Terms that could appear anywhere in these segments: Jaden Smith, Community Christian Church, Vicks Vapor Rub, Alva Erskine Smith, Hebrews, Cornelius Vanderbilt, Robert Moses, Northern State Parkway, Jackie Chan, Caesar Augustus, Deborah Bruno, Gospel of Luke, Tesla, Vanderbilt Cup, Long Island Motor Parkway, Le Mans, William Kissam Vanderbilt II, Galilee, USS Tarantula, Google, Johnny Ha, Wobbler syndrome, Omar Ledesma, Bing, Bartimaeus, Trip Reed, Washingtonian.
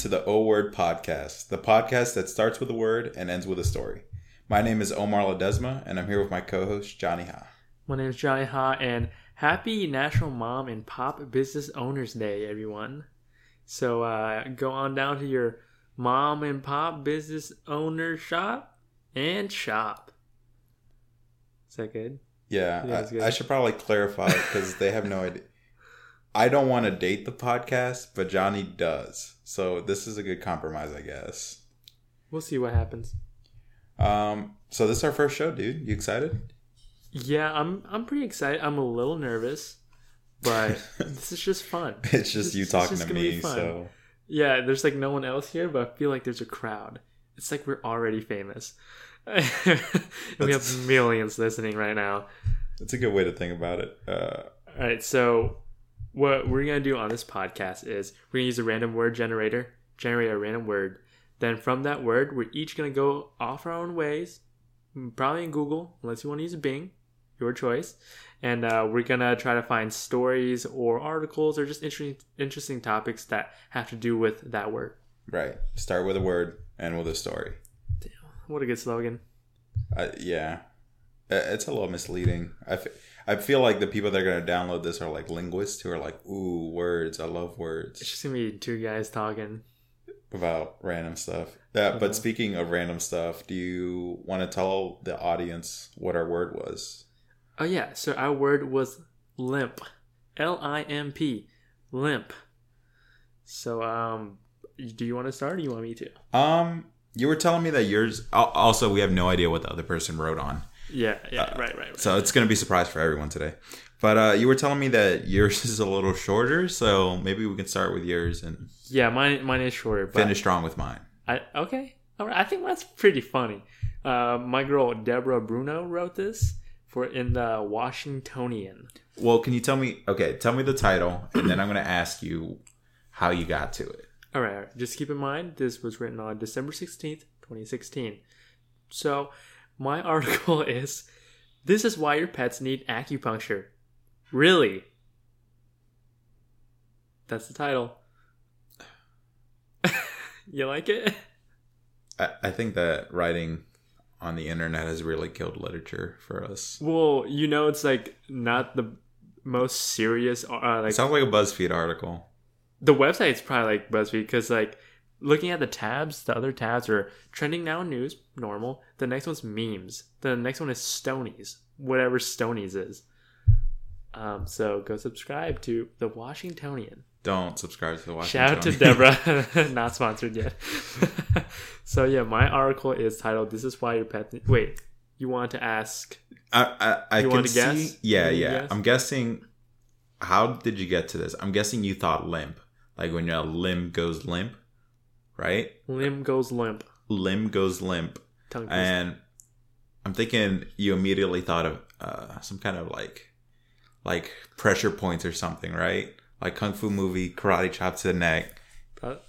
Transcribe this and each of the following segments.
to the O Word Podcast, the podcast that starts with a word and ends with a story. My name is Omar Ledesma, and I'm here with my co-host, Johnny Ha. My name is Johnny Ha, and happy National Mom and Pop Business Owners Day, everyone. So go on down to your mom and pop business owner shop and shop. Is that good? Yeah, good. I should probably clarify because they have no idea. I don't want to date the podcast, but Johnny does. So this is a good compromise, I guess. We'll see what happens. So this is our first show, dude. You excited? Yeah, I'm pretty excited. I'm a little nervous, but this is just fun. It's just you talking to me, so. Yeah, there's like no one else here, but I feel like there's a crowd. It's like we're already famous. We have millions listening right now. That's a good way to think about it. All right, so what we're going to do on this podcast is we're going to use a random word generator, generate a random word. Then from that word, we're each going to go off our own ways, probably in Google, unless you want to use Bing, your choice. And we're going to try to find stories or articles or just interesting topics that have to do with that word. Right. Start with a word, end with a story. Damn, what a good slogan. Yeah. It's a little misleading. I feel like the people that are going to download this are like linguists who are like, ooh, words. I love words. It's just going to be two guys talking about random stuff. But speaking of random stuff, do you want to tell the audience what our word was? Oh, yeah. So our word was limp. L-I-M-P. Limp. So do you want to start or do you want me to? You were telling me that yours... Also, we have no idea what the other person wrote on. Yeah, right. So it's going to be a surprise for everyone today. But you were telling me that yours is a little shorter, so maybe we can start with yours. And yeah, mine is shorter. But finish strong with mine. Okay. All right. I think that's pretty funny. My girl, Deborah Bruno, wrote this in the Washingtonian. Well, can you tell me... Okay, tell me the title, and then I'm going to ask you how you got to it. All right. Just keep in mind, this was written on December 16th, 2016. So... my article is, this is why your pets need acupuncture. Really? That's the title. You like it? I think that writing on the internet has really killed literature for us. Well, you know, it's like not the most serious. It sounds like a BuzzFeed article. The website's probably like BuzzFeed because like... looking at the tabs, the other tabs are trending now news, normal. The next one's memes. The next one is Stonies, whatever Stonies is. So go subscribe to The Washingtonian. Don't subscribe to The Washingtonian. Shout out to Deborah. Not sponsored yet. So yeah, my article is titled, This is Why Your Pet... Wait, you want to ask... I can see... guess? Yeah. I'm guessing... how did you get to this? I'm guessing you thought limp. Like when your limb goes limp. Right? Limb goes limp. Tongue goes and limp. I'm thinking you immediately thought of some kind of like pressure points or something, right? Like Kung Fu Movie, karate chop to the neck.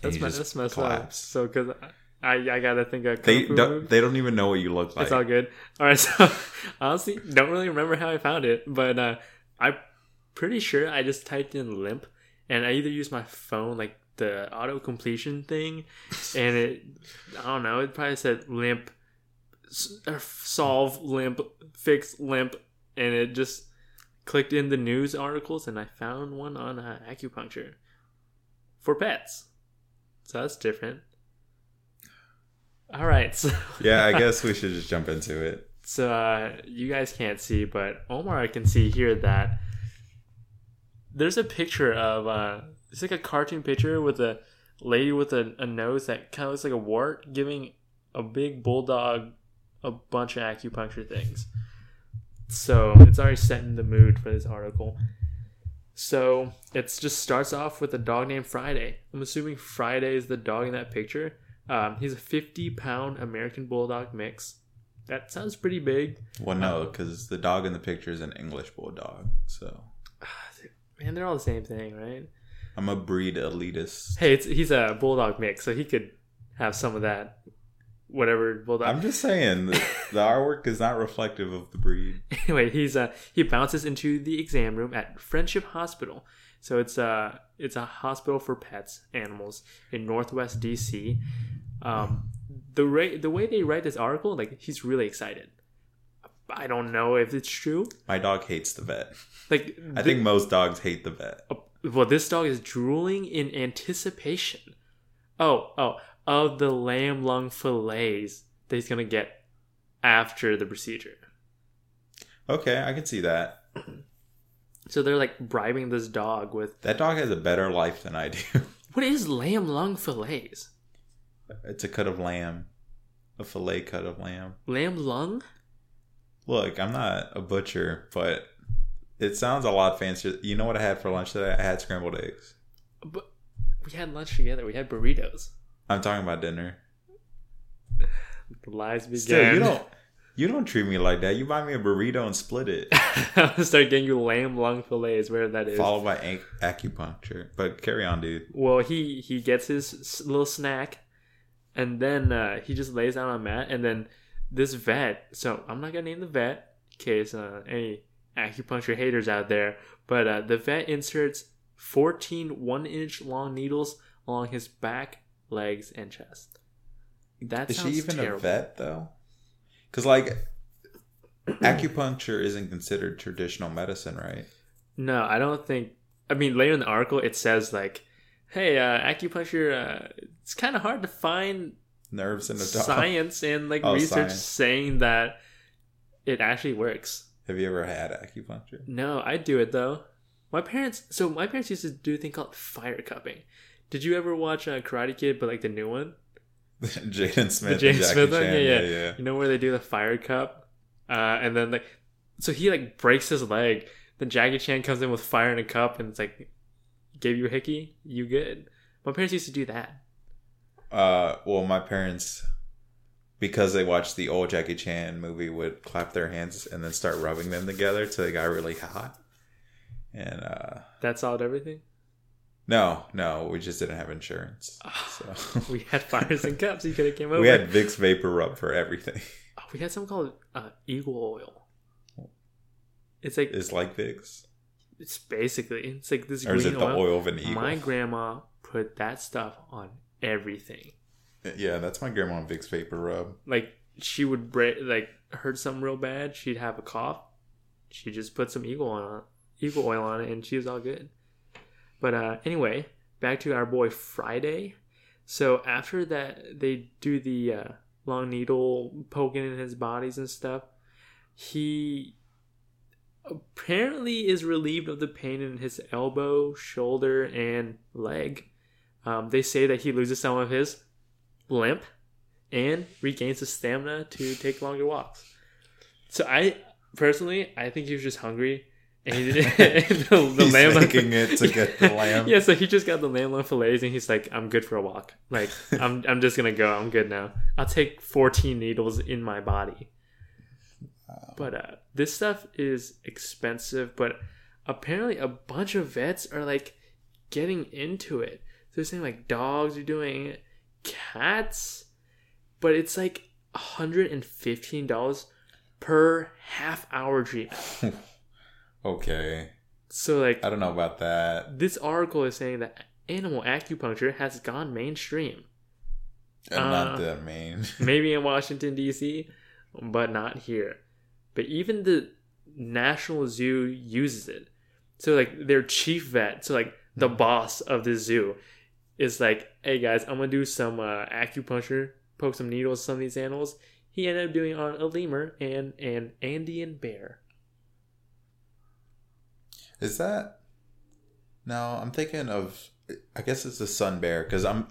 That's messed up. So because I gotta think of Kung Fu Movie. They don't even know what you look like. It's all good. All right. So honestly, don't really remember how I found it, but I'm pretty sure I just typed in limp, and I either used my phone like the auto completion thing, and it probably said limp, solve limp, fix limp, and it just clicked in the news articles, and I found one on acupuncture for pets, so that's different. All right, so yeah, I guess we should just jump into it. So you guys can't see, but Omar can see here that there's a picture of it's like a cartoon picture with a lady with a nose that kind of looks like a wart giving a big bulldog a bunch of acupuncture things. So it's already setting the mood for this article. So it just starts off with a dog named Friday. I'm assuming Friday is the dog in that picture. He's a 50-pound American bulldog mix. That sounds pretty big. Well, no, because the dog in the picture is an English bulldog. So, man, they're all the same thing, right? I'm a breed elitist. Hey, he's a bulldog mix, so he could have some of that, whatever bulldog. I'm just saying, the artwork is not reflective of the breed. Anyway, he bounces into the exam room at Friendship Hospital So it's a hospital for pets, animals in Northwest DC. The way they write this article, like, he's really excited. I don't know if it's true. My dog hates the vet. Like, I think most dogs hate the vet. Well, this dog is drooling in anticipation. Oh, of the lamb lung fillets that he's gonna get after the procedure. Okay, I can see that. So they're like bribing this dog with... That dog has a better life than I do. What is lamb lung fillets? It's a cut of lamb. A fillet cut of lamb. Lamb lung? Look, I'm not a butcher, but it sounds a lot fancier. You know what I had for lunch today? I had scrambled eggs. But we had lunch together. We had burritos. I'm talking about dinner. The lies began. Still, you don't treat me like that. You buy me a burrito and split it. I'll start getting you lamb lung fillets, wherever that is. Followed by acupuncture. But carry on, dude. Well, he gets his little snack, and then he just lays down on a mat, and then this vet... So, I'm not going to name the vet, in case any acupuncture haters out there, but the vet inserts 14 one-inch long needles along his back, legs, and chest. That sounds terrible. Is she even a vet, though? Because, like, acupuncture isn't considered traditional medicine, right? No, I don't think... I mean, later in the article, it says, like, hey, acupuncture, it's kind of hard to find nerves in a dog. Science and, like, research saying that it actually works. Have you ever had acupuncture? No, I do it, though. My parents used to do a thing called fire cupping. Did you ever watch Karate Kid, but, like, the new one? Jaden Smith, the Jaden Smith one? Yeah. You know where they do the fire cup, and then like, so he like breaks his leg. Then Jackie Chan comes in with fire in a cup, and it's like, gave you a hickey, you good. My parents used to do that. Well, my parents, because they watched the old Jackie Chan movie, would clap their hands and then start rubbing them together till they got really hot. And that solved everything. No, we just didn't have insurance. Oh, so. We had fires and cups. You could have came over. We had Vicks Vapor Rub for everything. Oh, we had something called Eagle Oil. It's like Vicks. It's basically this green oil. Or is it the oil of an eagle? My grandma put that stuff on everything. Yeah, that's my grandma on Vicks Vapor Rub. Like, she would hurt something real bad. She'd have a cough. She just put some Eagle Oil on it, and she was all good. But anyway, back to our boy Friday. So after that, they do the long needle poking in his bodies and stuff. He apparently is relieved of the pain in his elbow, shoulder, and leg. They say that he loses some of his limp and regains his stamina to take longer walks. So I think he was just hungry. And he did it. the he's lamb making it to get the lamb. Yeah, so he just got the lamb lung fillets, and he's like, "I'm good for a walk. Like, I'm just gonna go. I'm good now. I'll take 14 needles in my body." Wow. But this stuff is expensive. But apparently, a bunch of vets are like getting into it. So they're saying like dogs are doing it, cats, but it's like $115 per half hour treatment. Okay. So, like, I don't know about that. This article is saying that animal acupuncture has gone mainstream. Not that main. Maybe in Washington, D.C., but not here. But even the National Zoo uses it. So, like, their chief vet, so, like, the boss of the zoo is like, hey, guys, I'm going to do some acupuncture, poke some needles some of these animals. He ended up doing it on a lemur and an Andean bear. Is that? No, I'm thinking of, I guess it's a sun bear, because I'm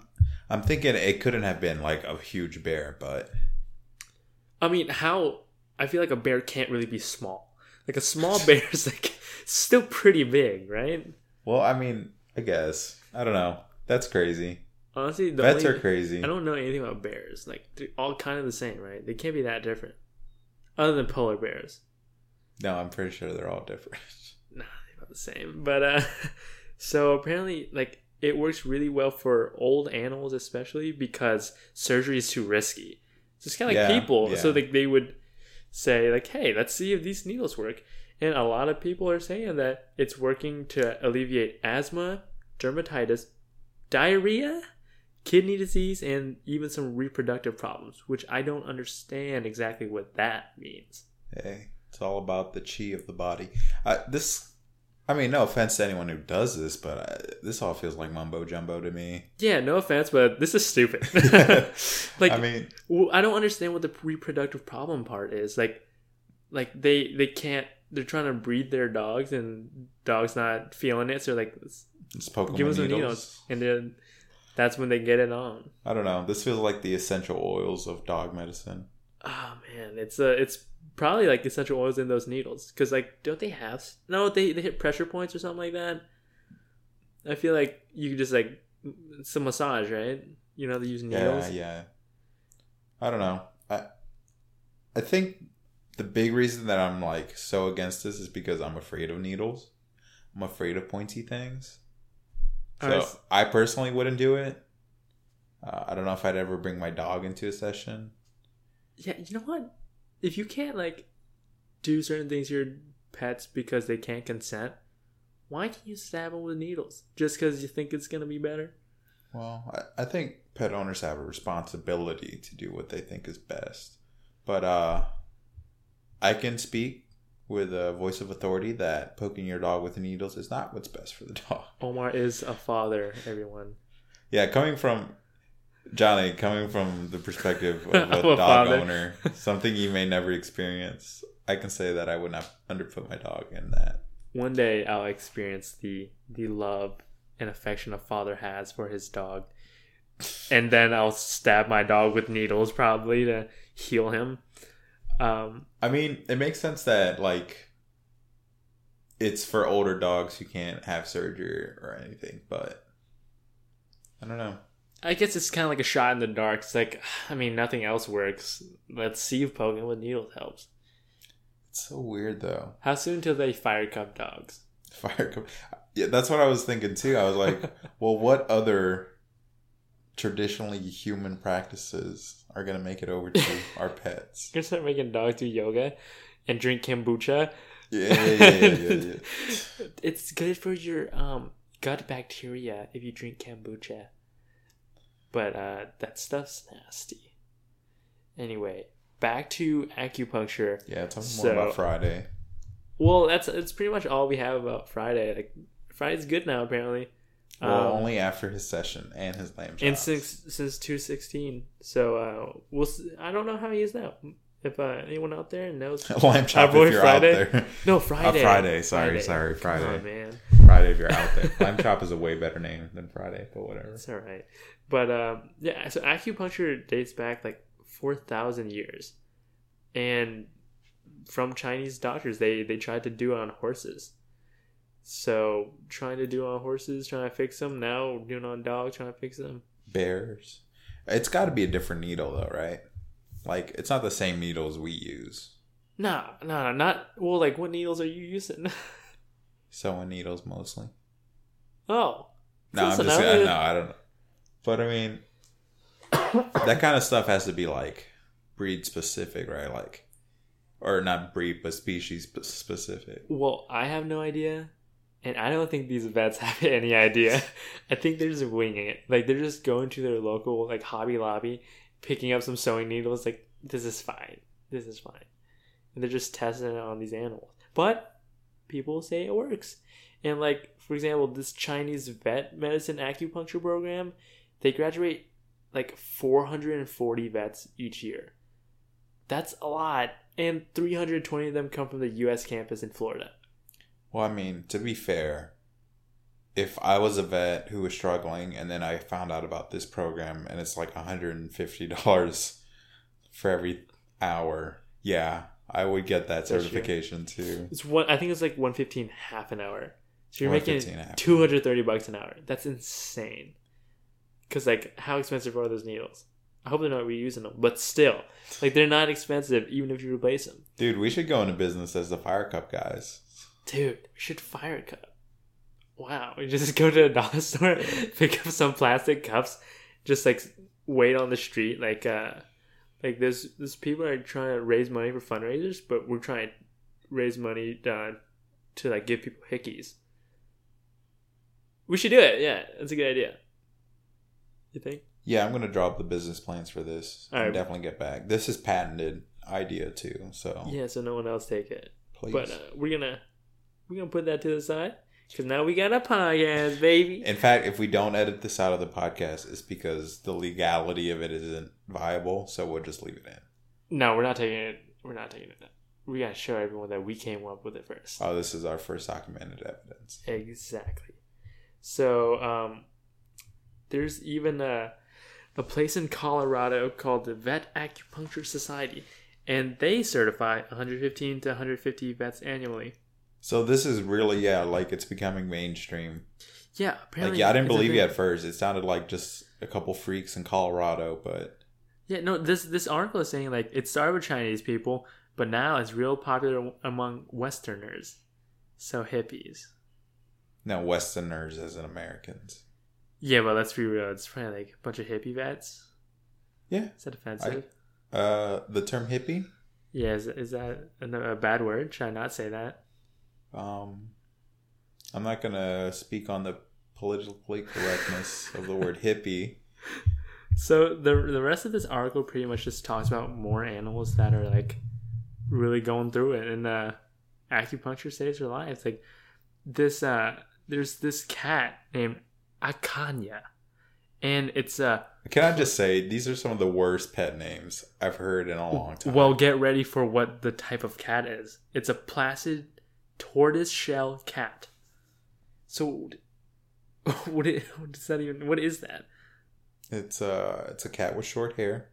thinking it couldn't have been like a huge bear, but I mean, I feel like a bear can't really be small. Like a small bear is like still pretty big, right? Well, I mean, I guess. I don't know. That's crazy. Honestly, vets are crazy. I don't know anything about bears. Like, they're all kind of the same, right? They can't be that different. Other than polar bears. No, I'm pretty sure they're all different. No. The same, but so apparently, like, it works really well for old animals, especially because surgery is too risky. So it's kind of like people. So like they would say, like, hey, let's see if these needles work, And a lot of people are saying that it's working to alleviate asthma, dermatitis, diarrhea, kidney disease, and even some reproductive problems, which I don't understand exactly what that means. Hey, it's all about the chi of the body. I mean, no offense to anyone who does this, but this all feels like mumbo jumbo to me. Yeah, no offense, but this is stupid. Like, I mean, I don't understand what the reproductive problem part is. Like they can't. They're trying to breed their dogs, and dogs not feeling it, so like, let's poke them with needles, and then that's when they get it on. I don't know. This feels like the essential oils of dog medicine. Oh man, it's probably like essential oils in those needles, because like, don't they have? No, they hit pressure points or something like that. I feel like you just like some massage, right? You know, they use needles. Yeah. I don't know. I think the big reason that I'm like so against this is because I'm afraid of needles. I'm afraid of pointy things. So I personally wouldn't do it. I don't know if I'd ever bring my dog into a session. Yeah, you know what? If you can't like do certain things to your pets because they can't consent, why can't you stab them with needles? Just because you think it's going to be better? Well, I think pet owners have a responsibility to do what they think is best. But I can speak with a voice of authority that poking your dog with needles is not what's best for the dog. Omar is a father, everyone. Yeah, coming from the perspective of a dog owner, something you may never experience, I can say that I would not underfoot my dog in that. One day I'll experience the love and affection a father has for his dog. And then I'll stab my dog with needles probably to heal him. I mean, it makes sense that like it's for older dogs who can't have surgery or anything, but I don't know. I guess it's kind of like a shot in the dark. It's like, I mean, nothing else works. Let's see if poking with needles helps. It's so weird though. How soon till they fire cup dogs? Fire cup. Yeah, that's what I was thinking too. I was like, well, what other traditionally human practices are going to make it over to our pets? You're going to start making dogs do yoga and drink kombucha. Yeah. It's good for your gut bacteria if you drink kombucha. But that stuff's nasty. Anyway, back to acupuncture. Yeah, talk more about Friday. Well, that's pretty much all we have about Friday. Like, Friday's good now, apparently. Well, only after his session and his lamb chops. And since 2:16. So, I don't know how he is now. If anyone out there knows. Lamb chop if you're Friday. Out there. No, Friday. Friday. Sorry. Friday. Come on, man. Friday if you're out there. Lamb chop is a way better name than Friday, but whatever. It's all right. But, yeah, so acupuncture dates back like 4,000 years. And from Chinese doctors, they tried to do it on horses. So, trying to do it on horses, trying to fix them. Now, doing it on dogs, trying to fix them. Bears. It's got to be a different needle, though, right? Like, it's not the same needles we use. No, not... Well, like, what needles are you using? Sewing needles, mostly. Oh. No, I'm just... No, I don't know. But, I mean, that kind of stuff has to be, like, breed-specific, right? Like, or not breed, but species-specific. Well, I have no idea, and I don't think these vets have any idea. I think they're just winging it. Like, they're just going to their local, like, Hobby Lobby, picking up some sewing needles, like, this is fine. And they're just testing it on these animals. But people say it works. And, like, for example, this Chinese vet medicine acupuncture program, they graduate, like, 440 vets each year. That's a lot. And 320 of them come from the U.S. campus in Florida. Well, I mean, to be fair, if I was a vet who was struggling and then I found out about this program and it's like $150 for every hour, yeah, I would get that certification too. I think it's like $115 half an hour. So you're making $230 an hour. That's insane. Because, like, how expensive are those needles? I hope they're not reusing them, but still, like, they're not expensive even if you replace them. Dude, we should go into business as the Fire Cup guys. Dude, we should Fire Cup. Wow, we just go to a dollar store, pick up some plastic cups, just like wait on the street, like there's people are trying to raise money for fundraisers, but we're trying raise money to like give people hickeys. We should do it. Yeah, that's a good idea. You think? Yeah, I'm going to drop the business plans for this. All right. And definitely get back. This is patented idea too, so yeah, so no one else take it. Please. But we're gonna put that to the side because now we got a podcast, baby. In fact, if we don't edit this out of the podcast, it's because the legality of it isn't viable. So we'll just leave it in. No, we're not taking it. We're not taking it out. We gotta show everyone that we came up with it first. Oh, this is our first documented evidence. Exactly. So there's even a place in Colorado called the Vet Acupuncture Society, and they certify 115 to 150 vets annually. So this is really, yeah, like it's becoming mainstream. Yeah, apparently. Like, yeah, I didn't believe you at first. It sounded like just a couple freaks in Colorado, but yeah, no. This article is saying like it started with Chinese people, but now it's real popular among Westerners, so hippies. No, Westerners as in Americans. Yeah, well, let's be real. It's probably like a bunch of hippie vets. Yeah. Is that offensive? The term hippie? Yeah, is that a bad word? Should I not say that? I'm not going to speak on the politically correctness of the word hippie. So the rest of this article pretty much just talks about more animals that are like really going through it. And acupuncture saves their lives. Like this, there's this cat named Akanya, and it's can I just say these are some of the worst pet names I've heard in a long time. Well, get ready for what the type of cat is. It's a placid tortoiseshell cat. So what is that? It's a cat with short hair,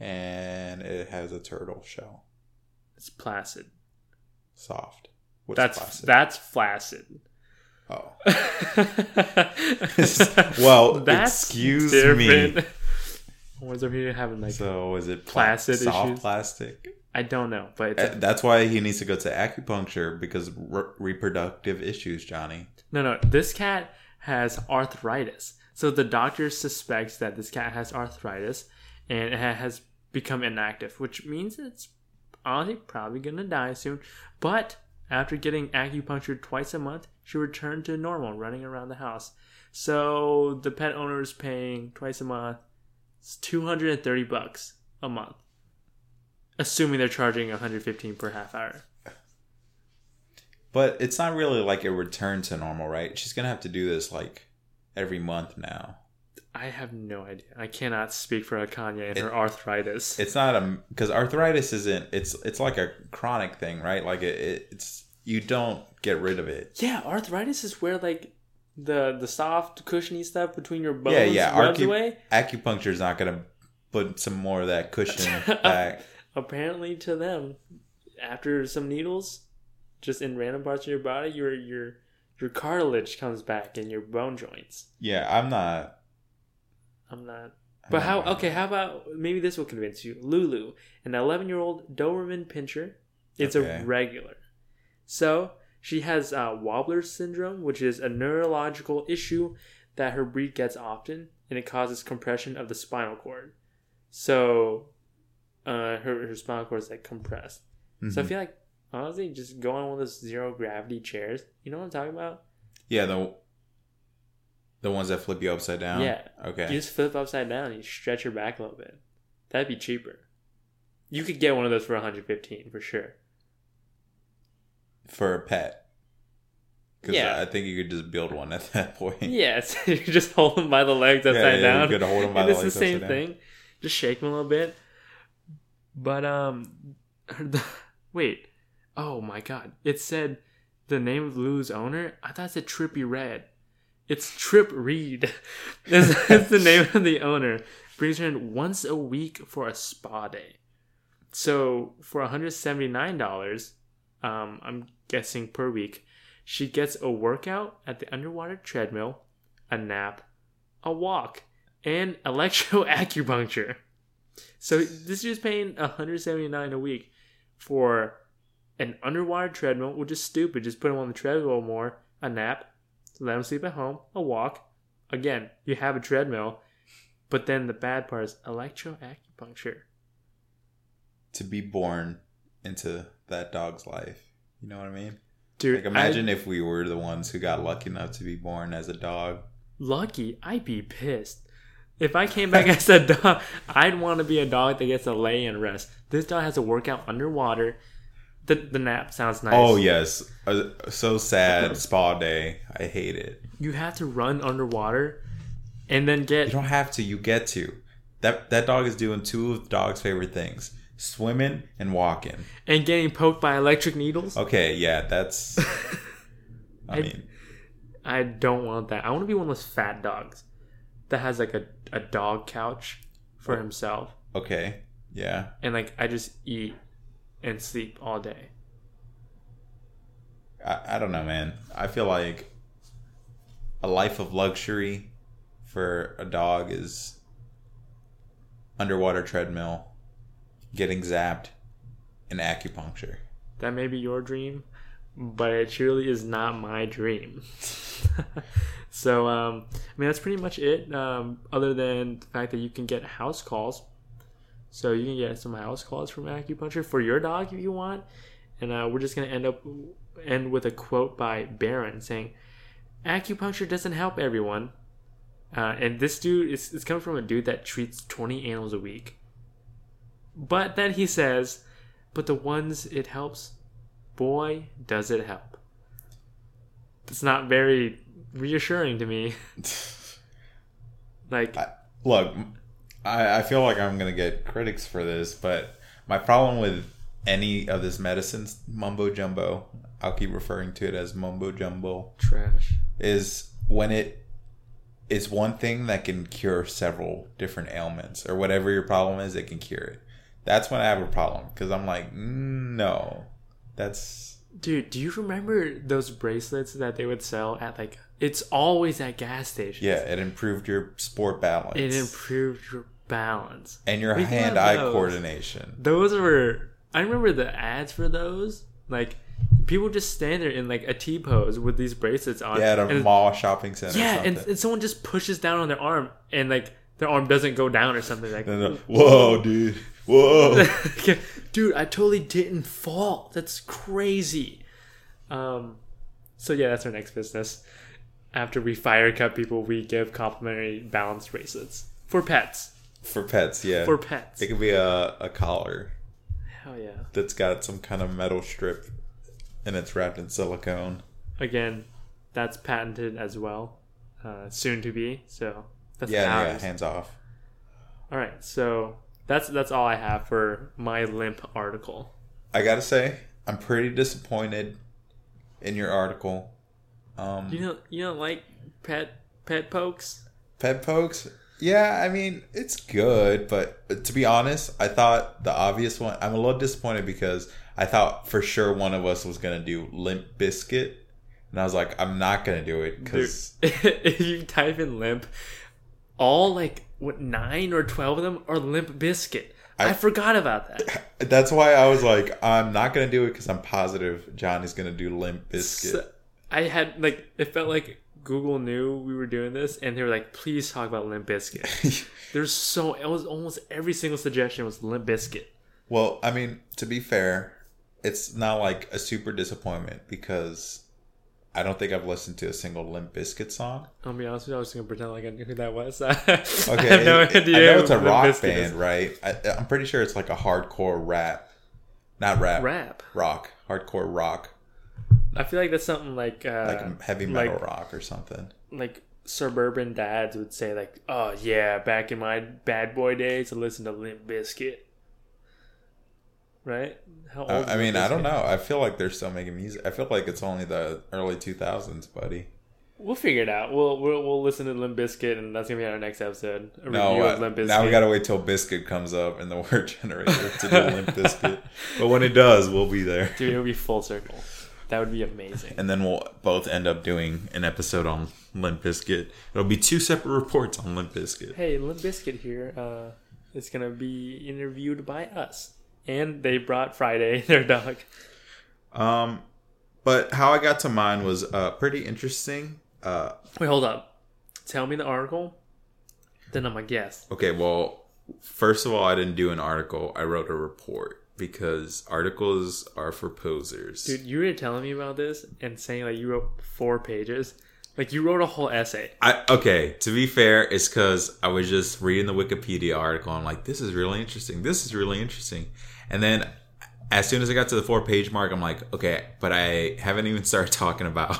and it has a turtle shell. It's placid. Soft. What's placid? That's flaccid. Oh. Well, that's excuse different. Me. Was over here having like so is it placid soft issues? Plastic? I don't know, but it's that's why he needs to go to acupuncture because reproductive issues, Johnny. No, this cat has arthritis. So the doctor suspects that this cat has arthritis and it has become inactive, which means it's honestly probably gonna die soon. But after getting acupuncture twice a month, she returned to normal, running around the house. So the pet owner is paying twice a month. It's $230 a month, assuming they're charging $115 per half hour. But it's not really like a return to normal, right? She's gonna have to do this like every month now. I have no idea. I cannot speak for Akanya and her arthritis. It's not because arthritis isn't. It's like a chronic thing, right? Like it's you don't get rid of it. Yeah, arthritis is where like the soft cushiony stuff between your bones. Yeah. Rubs away. Acupuncture is not gonna put some more of that cushion back. Apparently, to them, after some needles, just in random parts of your body, your cartilage comes back and your bone joints. Yeah, I'm not. But how? Okay, how about maybe this will convince you? Lulu, an 11-year-old Doberman Pinscher, it's a regular. So she has Wobbler syndrome, which is a neurological issue that her breed gets often, and it causes compression of the spinal cord. So her spinal cord is like compressed. Mm-hmm. So I feel like honestly, just go on one of those zero gravity chairs. You know what I'm talking about? Yeah, The ones that flip you upside down? Yeah. Okay. You just flip upside down and you stretch your back a little bit. That'd be cheaper. You could get one of those for $115 for sure. For a pet. Because I think you could just build one at that point. Yes. You could just hold them by the legs upside down. You could hold them by the legs upside down. It's the same thing. Just shake them a little bit. But, wait. Oh my God. It said the name of Lou's owner? I thought it said Trippy Red. It's Trip Reed. That's the name of the owner. Brings her in once a week for a spa day. So for $179, I'm guessing per week, she gets a workout at the underwater treadmill, a nap, a walk, and electroacupuncture. So this dude's paying $179 a week for an underwater treadmill, which is stupid. Just put him on the treadmill more, a nap. Let them sleep at home, a walk. Again, you have a treadmill, but then the bad part is electroacupuncture. To be born into that dog's life. You know what I mean? Dude, like, imagine if we were the ones who got lucky enough to be born as a dog. Lucky? I'd be pissed. If I came back as a dog, I'd want to be a dog that gets to lay and rest. This dog has to work out underwater. The nap sounds nice. Oh, yes. So sad. Spa day. I hate it. You have to run underwater and then get... You don't have to. You get to. That dog is doing two of the dog's favorite things. Swimming and walking. And getting poked by electric needles? Okay, yeah, that's... I don't want that. I want to be one of those fat dogs that has, like, a dog couch for himself. Okay, yeah. And, like, I just eat and sleep all day. I don't know, man. I feel like a life of luxury for a dog is underwater treadmill, getting zapped, and acupuncture. That may be your dream, but it truly is not my dream. So, I mean, that's pretty much it, other than the fact that you can get house calls. So you can get some house calls from acupuncture for your dog if you want. And we're just going to end with a quote by Barron saying, "Acupuncture doesn't help everyone." And this dude, it's coming from a dude that treats 20 animals a week. But then he says, "But the ones it helps, boy, does it help." That's not very reassuring to me. Like, I feel like I'm going to get critics for this, but my problem with any of this medicine's mumbo jumbo, I'll keep referring to it as mumbo jumbo trash, is when it's one thing that can cure several different ailments, or whatever your problem is, it can cure it. That's when I have a problem, because I'm like, no, that's... Dude, do you remember those bracelets that they would sell at, like, it's always at gas stations? Yeah, it improved your sport balance. It improved your balance. And your hand-eye coordination. Those were... I remember the ads for those. Like, people just stand there in, like, a T-pose with these bracelets on. Yeah, at a mall shopping center. Yeah, and someone just pushes down on their arm, and, like, their arm doesn't go down or something. Like, no. Whoa, dude. Whoa. Dude, I totally didn't fall. That's crazy. So yeah, that's our next business. After we fire cut people, we give complimentary balance bracelets for pets. For pets, yeah. For pets. It could be a collar. Hell yeah. That's got some kind of metal strip and it's wrapped in silicone. Again, that's patented as well. Soon to be. So that's hands off. All right, so That's all I have for my limp article. I gotta say, I'm pretty disappointed in your article. You don't like pet pokes? Pet pokes? Yeah, I mean, it's good, but to be honest, I thought the obvious one. I'm a little disappointed because I thought for sure one of us was gonna do Limp Bizkit, and I was like, I'm not gonna do it because if you type in limp, all like, what, 9 or 12 of them are Limp Bizkit. I forgot about that. That's why I was like, I'm not going to do it because I'm positive Johnny's going to do Limp Bizkit. So I had, like, it felt like Google knew we were doing this and they were like, please talk about Limp Bizkit. It was almost every single suggestion was Limp Bizkit. Well, I mean, to be fair, it's not like a super disappointment because I don't think I've listened to a single Limp Bizkit song. I'll be honest with you, I was just going to pretend like I knew who that was. Okay, I have no idea. I know it's a rock band, right? I'm pretty sure it's like a hardcore rap. Not rap. Rap. Rock. Hardcore rock. I feel like that's something like heavy metal, like, rock or something. Like suburban dads would say, like, oh yeah, back in my bad boy days, I listened to Limp Bizkit. Right? How old? I mean, I don't know. I feel like they're still making music. I feel like it's only the early 2000s, buddy. We'll figure it out. We'll listen to Limp Bizkit, and that's gonna be our next episode. A review of Limp Bizkit. Now we gotta wait till Biscuit comes up in the word generator to do Limp Bizkit. But when it does, we'll be there. Dude, it'll be full circle. That would be amazing. And then we'll both end up doing an episode on Limp Bizkit. It'll be two separate reports on Limp Bizkit. Hey, Limp Bizkit here is gonna be interviewed by us. And they brought Friday, their dog. But how I got to mine was pretty interesting. Wait, hold up. Tell me the article, then I'm a guess. Okay, well, first of all, I didn't do an article. I wrote a report. because articles are for posers. Dude, you were telling me about this and saying like you wrote 4 pages. Like, you wrote a whole essay. Okay, to be fair, it's because I was just reading the Wikipedia article. And I'm like, this is really interesting. This is really interesting. And then as soon as I got to the 4-page mark, I'm like, okay, but I haven't even started talking about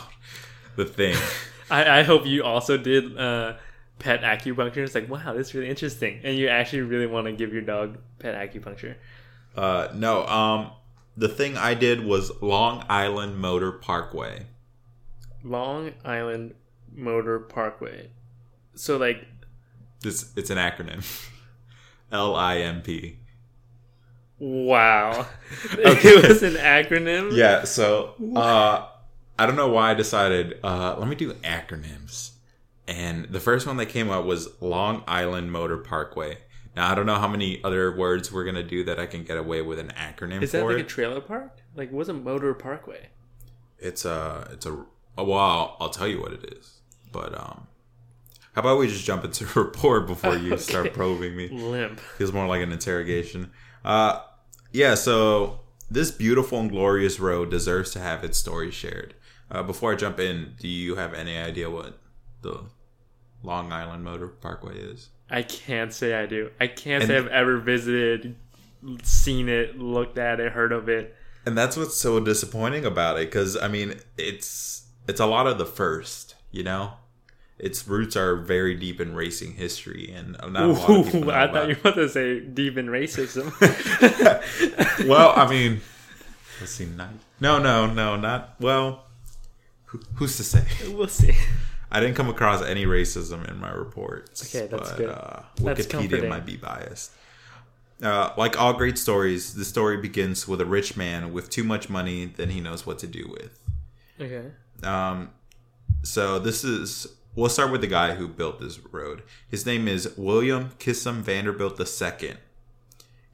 the thing. I hope you also did pet acupuncture. It's like, wow, this is really interesting. And you actually really want to give your dog pet acupuncture. No, the thing I did was Long Island Motor Parkway. Long Island Motor Parkway. So, like... It's an acronym. LIMP. Wow. Okay. It was an acronym? Yeah, so... I don't know why I decided, let me do acronyms. And the first one that came up was Long Island Motor Parkway. Now, I don't know how many other words we're going to do that I can get away with an acronym for. Is that like a trailer park? Like, what's a motor parkway? It's a... Well, I'll tell you what it is, but how about we just jump into a report before you start probing me? Limp. Feels more like an interrogation. Yeah, so this beautiful and glorious road deserves to have its story shared. Before I jump in, do you have any idea what the Long Island Motor Parkway is? I can't say I do. I can't say I've ever visited, seen it, looked at it, heard of it. And that's what's so disappointing about it, because, I mean, it's a lot of the first, you know? Its roots are very deep in racing history, and not a lot of people know I thought you were about to say deep in racism. Well, I mean, let's see. No, not, well, who's to say? We'll see. I didn't come across any racism in my reports. Okay, that's good. That's Wikipedia comforting. Might be biased. Like all great stories, the story begins with a rich man with too much money that he knows what to do with. Okay. So we'll start with the guy who built this road. His name is William Kissam Vanderbilt II.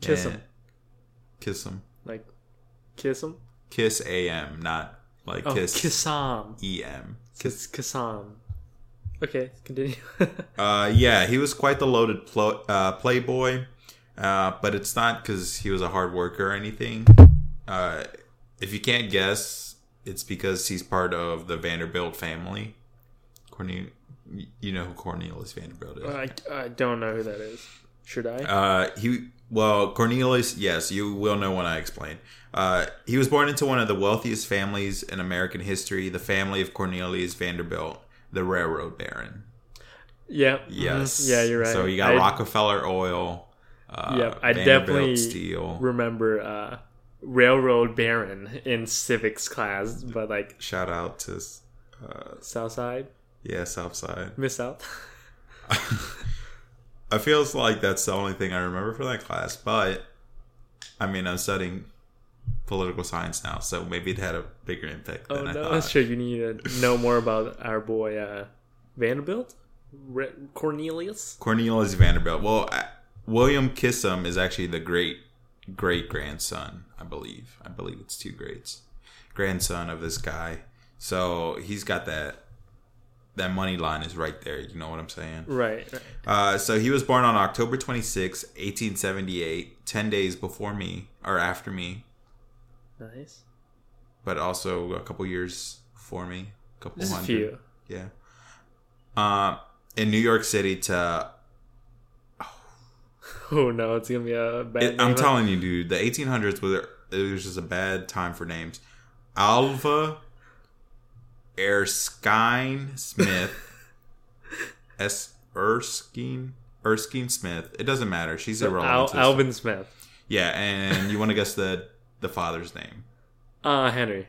Kissam. Kissam. Like, Kissam? Kiss A-M, not like kiss. Kissam. E-M. Kissam. Okay, continue. Yeah, he was quite the loaded playboy, but it's not because he was a hard worker or anything. If you can't guess... It's because he's part of the Vanderbilt family. You know who Cornelius Vanderbilt is. I don't know who that is. Should I? Cornelius, yes, you will know when I explain. He was born into one of the wealthiest families in American history, the family of Cornelius Vanderbilt, the railroad baron. Yeah. Yes. Mm-hmm. Yeah, you're right. So you got Rockefeller Oil, I definitely Steel. Remember... Railroad Baron in civics class, but like shout out to Southside. Yeah, Southside. Miss South. I feels like that's the only thing I remember from that class, but I mean I'm studying political science now, so maybe it had a bigger impact than I thought. That's true. You need to know more about our boy Vanderbilt, Cornelius Vanderbilt. Well, William Kissam is actually the great grandson, I believe it's 2 greats grandson of this guy, so he's got that money line is right there, you know what I'm saying? Right. So he was born on October 26, 1878, 10 days before me or after me. Nice. But also a couple years before me, a couple just hundred. A few. Yeah. In New York City to Oh no, it's gonna be a bad name. I'm telling you, dude, the 1800s it was just a bad time for names. Alva Erskine Smith, Erskine Smith. It doesn't matter. She's a relative. Alvin Smith. Yeah, and you want to guess the father's name? Henry.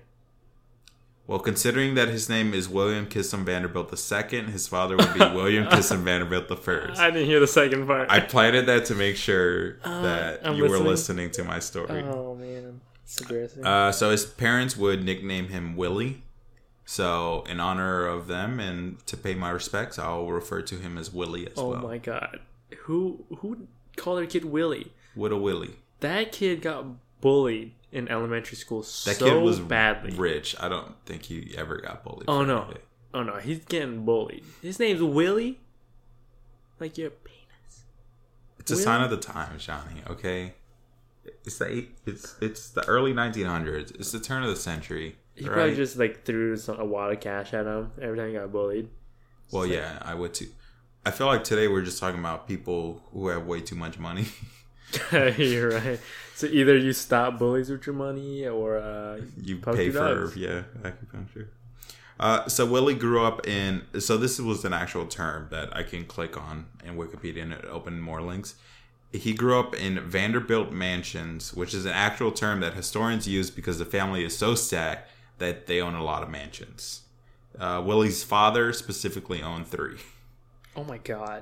Well, considering that his name is William Kissam Vanderbilt II, his father would be William Kissam Vanderbilt I. I didn't hear the second part. I planted that to make sure that you were listening to my story. Oh, man. It's embarrassing. So his parents would nickname him Willie. So in honor of them and to pay my respects, I'll refer to him as Willie as well. Oh, my God. Who called their kid Willie? What a Willie. That kid got bullied in elementary school so badly. That kid was badly. Rich. I don't think he ever got bullied. Oh, no. Oh, no. He's getting bullied. His name's Willie. Like your penis. It's Willie? A sign of the times, Johnny, okay? It's the early 1900s. It's the turn of the century. He probably just threw a wad of cash at him every time he got bullied. Well, yeah, I would too. I feel like today we're just talking about people who have way too much money. You're right. So either you stop bullies with your money or you pay for acupuncture. So Willie grew up in. So this was an actual term that I can click on in Wikipedia and it opened more links. He grew up in Vanderbilt mansions, which is an actual term that historians use because the family is so stacked that they own a lot of mansions. Willie's father specifically owned 3. Oh my God!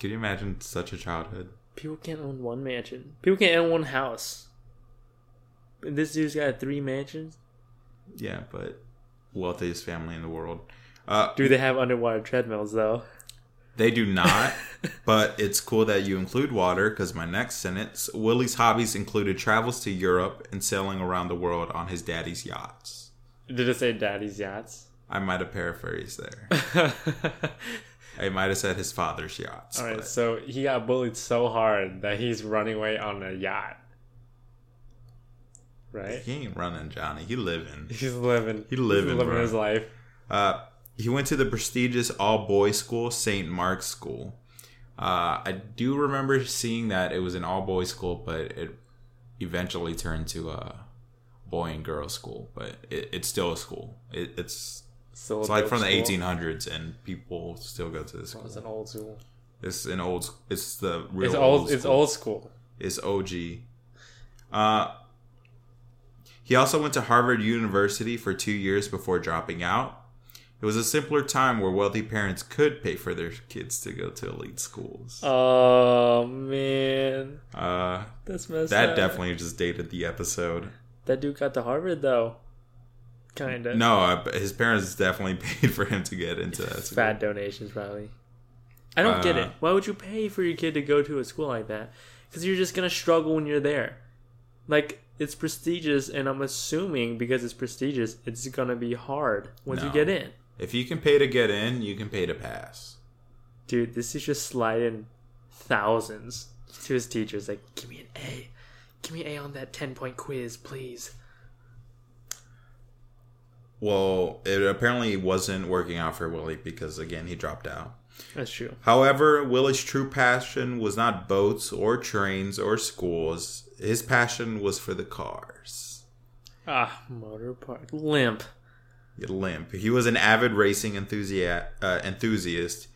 Can you imagine such a childhood? People can't own one mansion. People can't own one house. And this dude's got 3 mansions. Yeah, but wealthiest family in the world. Do they have underwater treadmills though? They do not, but it's cool that you include water because my next sentence, Willie's hobbies included travels to Europe and sailing around the world on his daddy's yachts. Did it say daddy's yachts? I might have paraphrased there. I might have said his father's yachts. All right, so he got bullied so hard that he's running away on a yacht. Right? He ain't running, Johnny. He's living. He's living his life. He went to the prestigious all-boys school, St. Mark's School. I do remember seeing that it was an all-boys school, but it eventually turned to a boy and girl school. But it's still a school. It's like from the 1800s, and people still go to this school. It's an old school. It's the real old school. It's old school. It's OG. He also went to Harvard University for 2 years before dropping out. It was a simpler time where wealthy parents could pay for their kids to go to elite schools. Oh, man. That's messed up. That definitely just dated the episode. That dude got to Harvard, though. Kind of. No, his parents definitely paid for him to get into that school. Fat donations, probably. I don't get it. Why would you pay for your kid to go to a school like that? Because you're just going to struggle when you're there. It's prestigious, and I'm assuming because it's prestigious, it's going to be hard once you get in. If you can pay to get in, you can pay to pass. Dude, this is just sliding thousands to his teachers. Give me an A. Give me an A on that 10-point quiz, please. Well, it apparently wasn't working out for Willie because, again, he dropped out. That's true. However, Willie's true passion was not boats or trains or schools. His passion was for the cars. Motor Park. Limp. He was an avid racing enthusiast.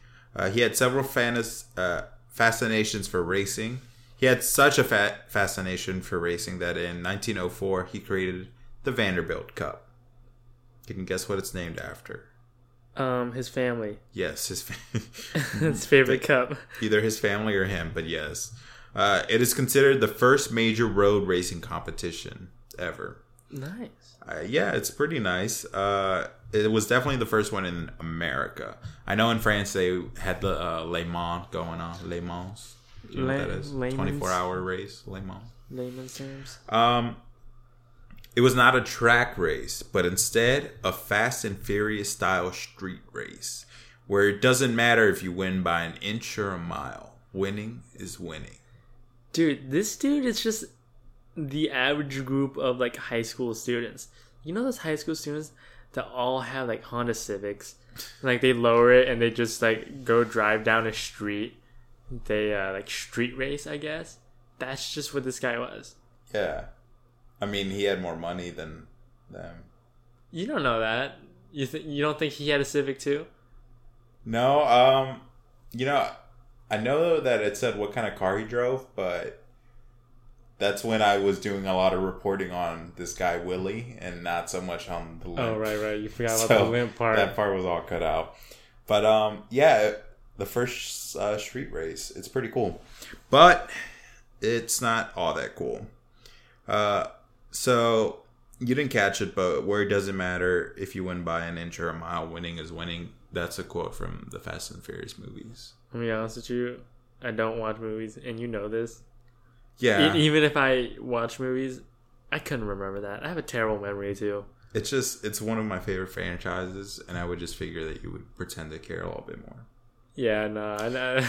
He had several fascinations for racing. He had such a fascination for racing that in 1904 he created the Vanderbilt Cup. You can guess what it's named after. His family. Yes, his his favorite cup. Either his family or him, but yes. It is considered the first major road racing competition ever. Nice. Yeah, it's pretty nice. It was definitely the first one in America. I know in France they had the Le Mans going on. Le Mans. You know what that is? 24-hour race. Le Mans. Layman's terms. It was not a track race, but instead a fast and furious style street race where it doesn't matter if you win by an inch or a mile. Winning is winning. Dude, this dude is just the average group of high school students. You know those high school students that all have Honda Civics, they lower it and they just go drive down a street. They street race, I guess. That's just what this guy was. Yeah, I mean he had more money than them. You don't know that. You don't think he had a Civic too? No. I know that it said what kind of car he drove, but. That's when I was doing a lot of reporting on this guy, Willie, and not so much on the limp. Oh, right. You forgot about the limp part. That part was all cut out. But, the first street race. It's pretty cool. But it's not all that cool. So you didn't catch it, but where it doesn't matter if you win by an inch or a mile, winning is winning. That's a quote from the Fast and Furious movies. Let me be honest with you. I don't watch movies, and you know this. Yeah. Even if I watch movies, I couldn't remember that. I have a terrible memory, too. It's one of my favorite franchises, and I would just figure that you would pretend to care a little bit more. Yeah, no.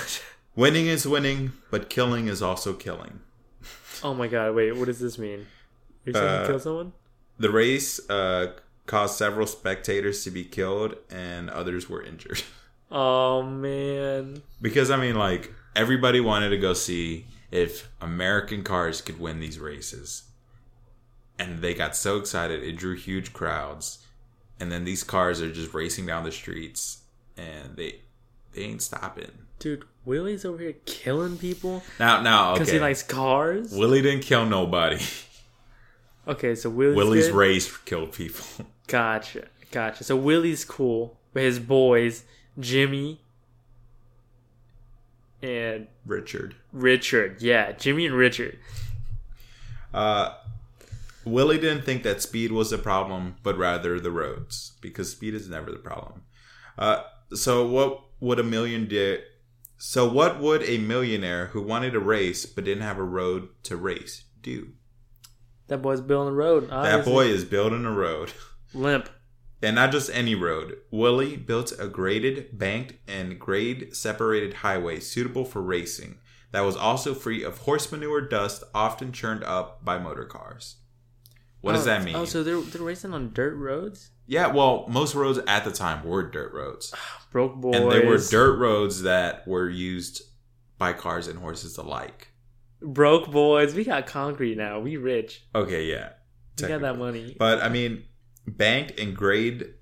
Winning is winning, but killing is also killing. Oh my god, wait, what does this mean? Are you saying kill someone? The race caused several spectators to be killed and others were injured. Oh man. Because I mean, like, everybody wanted to go see if American cars could win these races. And they got so excited, it drew huge crowds. And then these cars are just racing down the streets and they ain't stopping. Dude, Willie's over here killing people? Now, okay. Because he likes cars? Willie didn't kill nobody. Okay, so Willie's race killed people. Gotcha. So Willie's cool, but his boys, Jimmy and... Richard, yeah. Jimmy and Richard. Willie didn't think that speed was the problem, but rather the roads, because speed is never the problem. So what would a millionaire who wanted to race but didn't have a road to race do? That boy's building a road. Obviously. That boy is building a road. Limp. And not just any road. Willie built a graded, banked, and grade-separated highway suitable for racing that was also free of horse manure dust often churned up by motor cars. What does that mean? Oh, so they're racing on dirt roads? Yeah, well, most roads at the time were dirt roads. Broke boys. And they were dirt roads that were used by cars and horses alike. Broke boys. We got concrete now. We rich. Okay, yeah. We got that money. But, I mean, banked and grade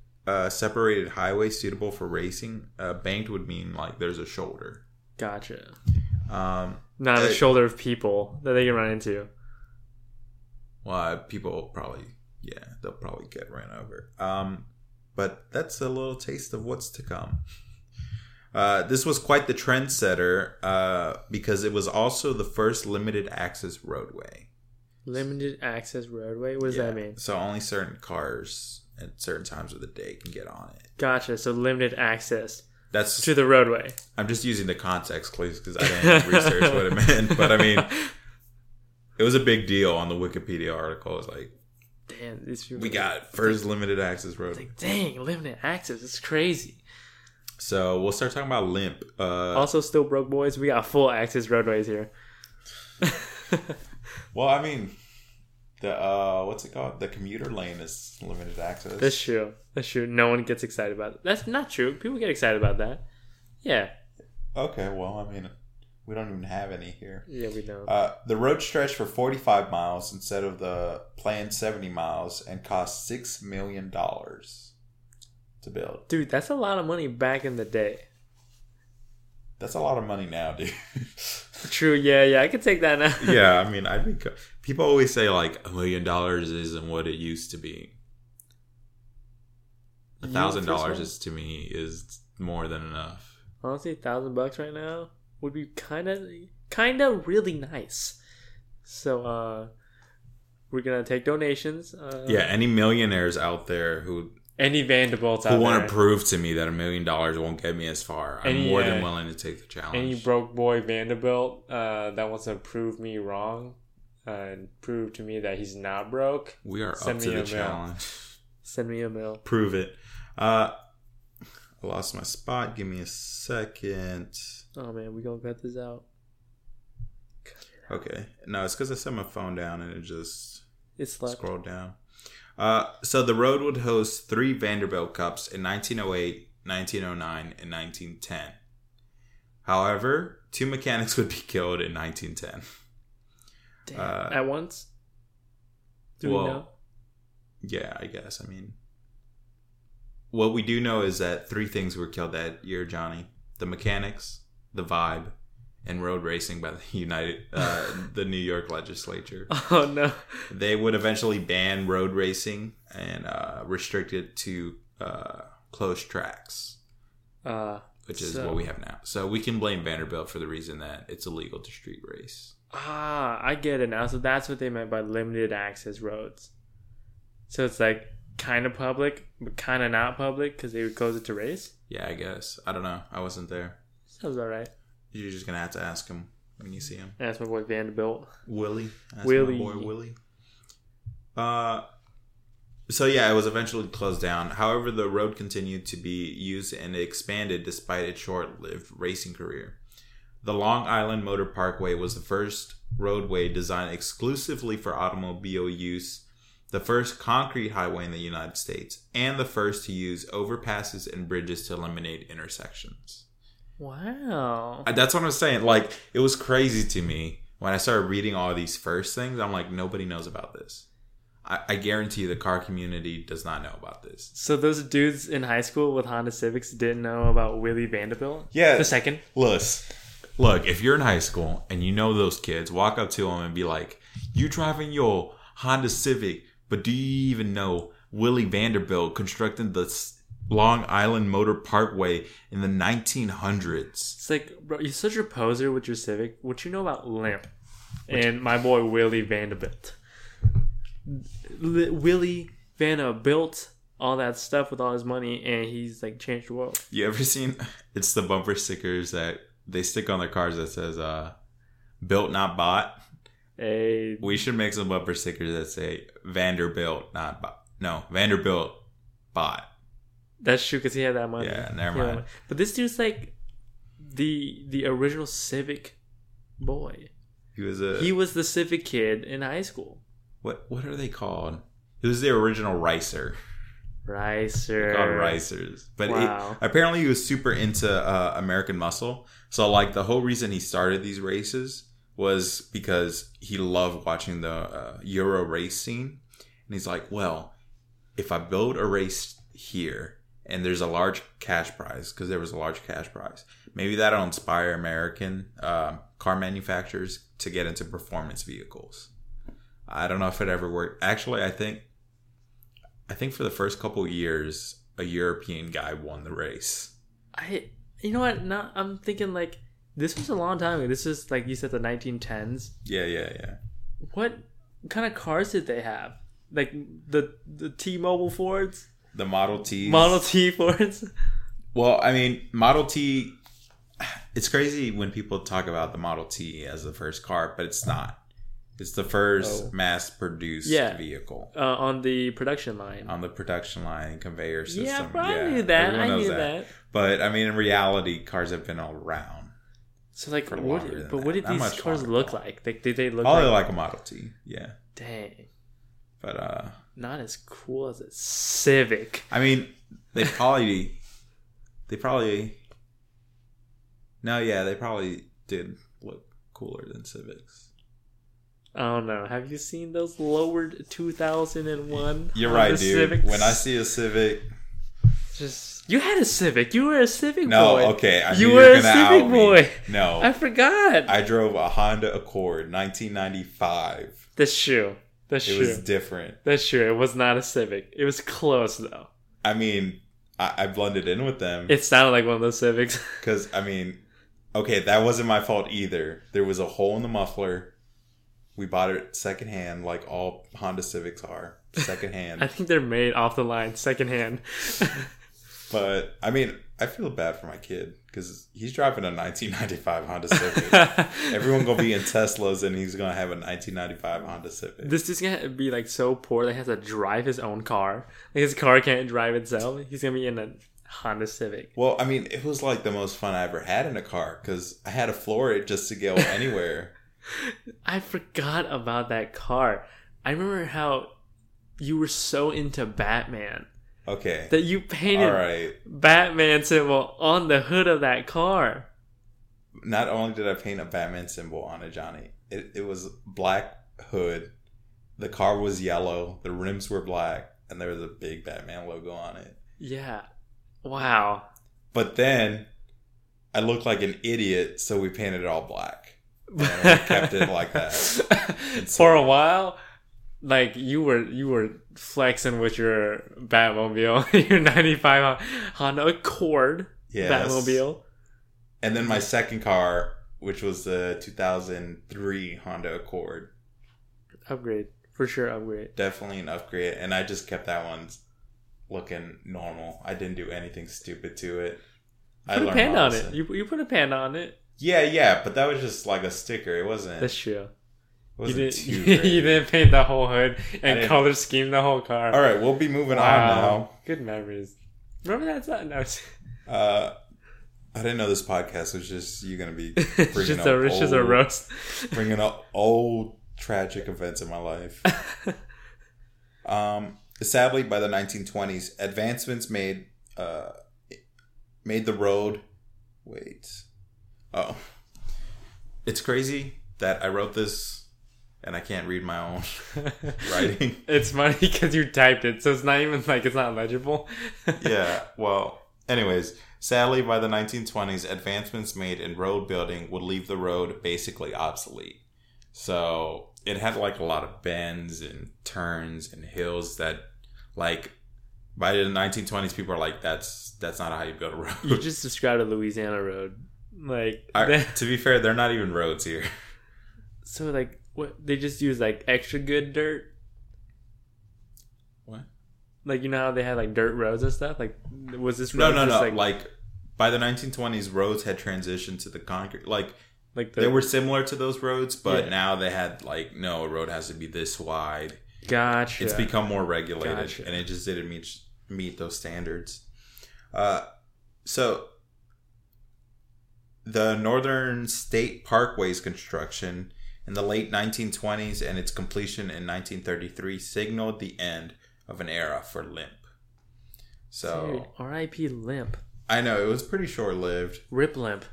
separated highways suitable for racing. Banked would mean, like, there's a shoulder. Gotcha. Not a shoulder of people that they can run into. Well, people probably... Yeah, they'll probably get ran over. But that's a little taste of what's to come. This was quite the trendsetter because it was also the first limited access roadway. Limited access roadway? What does that mean? So only certain cars at certain times of the day can get on it. Gotcha. So limited access to the roadway. I'm just using the context clues because I didn't research what it meant. But I mean, it was a big deal on the Wikipedia article. It was like, damn, these people. We got first limited access road. Like, dang, limited access. It's crazy. So we'll start talking about limp. Also, still broke boys. We got full access roadways here. Well, I mean, the what's it called? The commuter lane is limited access. That's true. No one gets excited about it. That's not true. People get excited about that. Yeah. Okay. Well, I mean, we don't even have any here. Yeah, we don't. The road stretched for 45 miles instead of the planned 70 miles and cost $6 million to build. Dude, that's a lot of money back in the day. That's a lot of money now, dude. True, yeah. I could take that now. Yeah, I mean, people always say, like, $1 million isn't what it used to be. $1,000 is, to me, is more than enough. Honestly, $1,000 right now would be kind of really nice. So we're gonna take donations. Any millionaires out there who want to prove to me that $1 million won't get me as far, I'm more than willing to take the challenge. Any broke boy Vanderbilt that wants to prove me wrong and prove to me that he's not broke, we are up to the challenge. Send me a mail. Prove it. I lost my spot. Give me a second. Oh, man, we going to cut this out. Okay. No, it's because I set my phone down and it just scrolled down. So the road would host 3 Vanderbilt Cups in 1908, 1909, and 1910. However, 2 mechanics would be killed in 1910. Damn. At once? We know? Yeah, I guess. I mean, what we do know is that 3 things were killed that year, Johnny. The mechanics, the vibe, and road racing by the New York legislature. Oh, no. They would eventually ban road racing and restrict it to closed tracks, which is what we have now. So we can blame Vanderbilt for the reason that it's illegal to street race. Ah, I get it now. So that's what they meant by limited access roads. So it's like kind of public, but kind of not public because they would close it to race? Yeah, I guess. I don't know. I wasn't there. Sounds all right. You're just going to have to ask him when you see him. Ask my boy Vanderbilt. Willie. My boy Willie. It was eventually closed down. However, the road continued to be used and expanded despite its short-lived racing career. The Long Island Motor Parkway was the first roadway designed exclusively for automobile use, the first concrete highway in the United States, and the first to use overpasses and bridges to eliminate intersections. Wow. That's what I'm saying. Like, it was crazy to me when I started reading all these first things. I'm like, nobody knows about this. I guarantee the car community does not know about this. So those dudes in high school with Honda Civics didn't know about Willie Vanderbilt? Yeah. The second? Look, if you're in high school and you know those kids, walk up to them and be like, you driving your Honda Civic, but do you even know Willie Vanderbilt constructed the Long Island Motor Parkway in the 1900s? It's like, bro, you're such a poser with your Civic. What you know about Limp and my boy Willie Vanderbilt? Willie Vanderbilt, all that stuff with all his money, and he's like changed the world. You ever seen, it's the bumper stickers that they stick on their cars that says built not bought? Hey. We should make some bumper stickers that say Vanderbilt not bought. No, Vanderbilt bought. That's true, because he had that money. Yeah, never mind. But this dude's like the original Civic boy. He was the Civic kid in high school. What are they called? It was the original Ricer. They're called Ricers. But wow. Apparently he was super into American Muscle. So like the whole reason he started these races was because he loved watching the Euro race scene. And he's like, well, if I build a race here and there's a large cash prize, because there was a large cash prize, maybe that'll inspire American car manufacturers to get into performance vehicles. I don't know if it ever worked. Actually, I think for the first couple of years, a European guy won the race. You know what? Now I'm thinking like this was a long time ago. This is like you said the 1910s. Yeah. What kind of cars did they have? Like the T-Mobile Fords, the Model Ts, Model T Fords. Well, I mean, Model T. It's crazy when people talk about the Model T as the first car, but it's not. It's the first mass-produced vehicle. On the production line. On the production line, conveyor system. Yeah, bro, I knew that. I knew that. But, I mean, in reality, cars have been all around. So, like, what did these cars look like? Did they look like a Model T, yeah. Dang. But, not as cool as a Civic. I mean, they probably did look cooler than Civics. I don't know. Have you seen those lowered 2001? You're right, dude. Civics? When I see a Civic, you had a Civic. You were a Civic boy. No, okay. You were a Civic boy. No, I forgot. I drove a Honda Accord, 1995. That's true. It was different. That's true. It was not a Civic. It was close though. I mean, I blended in with them. It sounded like one of those Civics. Because I mean, okay, that wasn't my fault either. There was a hole in the muffler. We bought it secondhand, like all Honda Civics are. Secondhand. I think they're made off the line, secondhand. But, I mean, I feel bad for my kid. Because he's driving a 1995 Honda Civic. Everyone going to be in Teslas and he's going to have a 1995 Honda Civic. This is going to be, like, so poor that he has to drive his own car. Like, his car can't drive itself. He's going to be in a Honda Civic. Well, I mean, it was, like, the most fun I ever had in a car. Because I had to floor it just to go anywhere. I forgot about that car. I remember how you were so into Batman. Okay. That you painted Batman symbol on the hood of that car. Not only did I paint a Batman symbol on it, Johnny, it was black hood. The car was yellow. The rims were black. And there was a big Batman logo on it. Yeah. Wow. But then I looked like an idiot, so we painted it all black. And we kept it like that for a while. Like you were flexing with your Batmobile, your 95 Honda Accord, yes. Batmobile. And then my second car, which was the 2003 Honda Accord, upgrade for sure. Definitely an upgrade, and I just kept that one looking normal. I didn't do anything stupid to it. I put a panda on it. You put a panda on it. Yeah, but that was just like a sticker. It wasn't... That's true. It wasn't you didn't paint the whole hood and color scheme the whole car. All right, we'll be moving on now. Good memories. Remember that? No. I didn't know this podcast was just you going to be bringing up old, bringing up old tragic events in my life. Sadly, by the 1920s, advancements made the road. Wait, oh, it's crazy that I wrote this and I can't read my own writing. It's funny because you typed it, so it's not even like it's not legible. Yeah. Well, anyways. Sadly, by the 1920s, advancements made in road building would leave the road basically obsolete. So it had like a lot of bends and turns and hills that, like, by the 1920s, people are like, that's not how you build a road. You just described a Louisiana road. Like, to be fair, they're not even roads here. So, like, what, they just use like extra good dirt? What? Like, you know how they had like dirt roads and stuff? Like, was this road? No. Like, by the 1920s, roads had transitioned to the concrete. They were similar to those roads, but now they had like, no, a road has to be this wide. Gotcha. It's become more regulated, and it just didn't meet those standards. So, the Northern State Parkway's construction in the late 1920s and its completion in 1933 signaled the end of an era for Limp. So, R.I.P. Limp. I know, it was pretty short-lived. Rip Limp.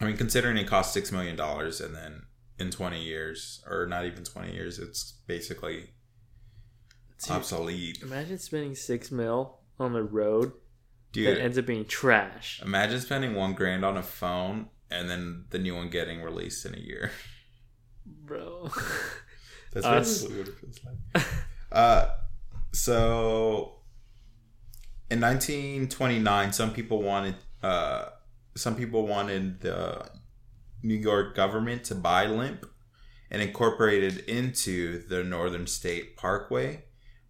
I mean, considering it cost $6 million and then in 20 years, or not even 20 years, it's basically obsolete. Imagine spending $6 million on the road. Dude, that ends up being trash. Imagine spending $1,000 on a phone and then the new one getting released in a year. Bro. That's really what it feels like. So, in 1929, some people wanted the New York government to buy Limp and incorporate it into the Northern State Parkway.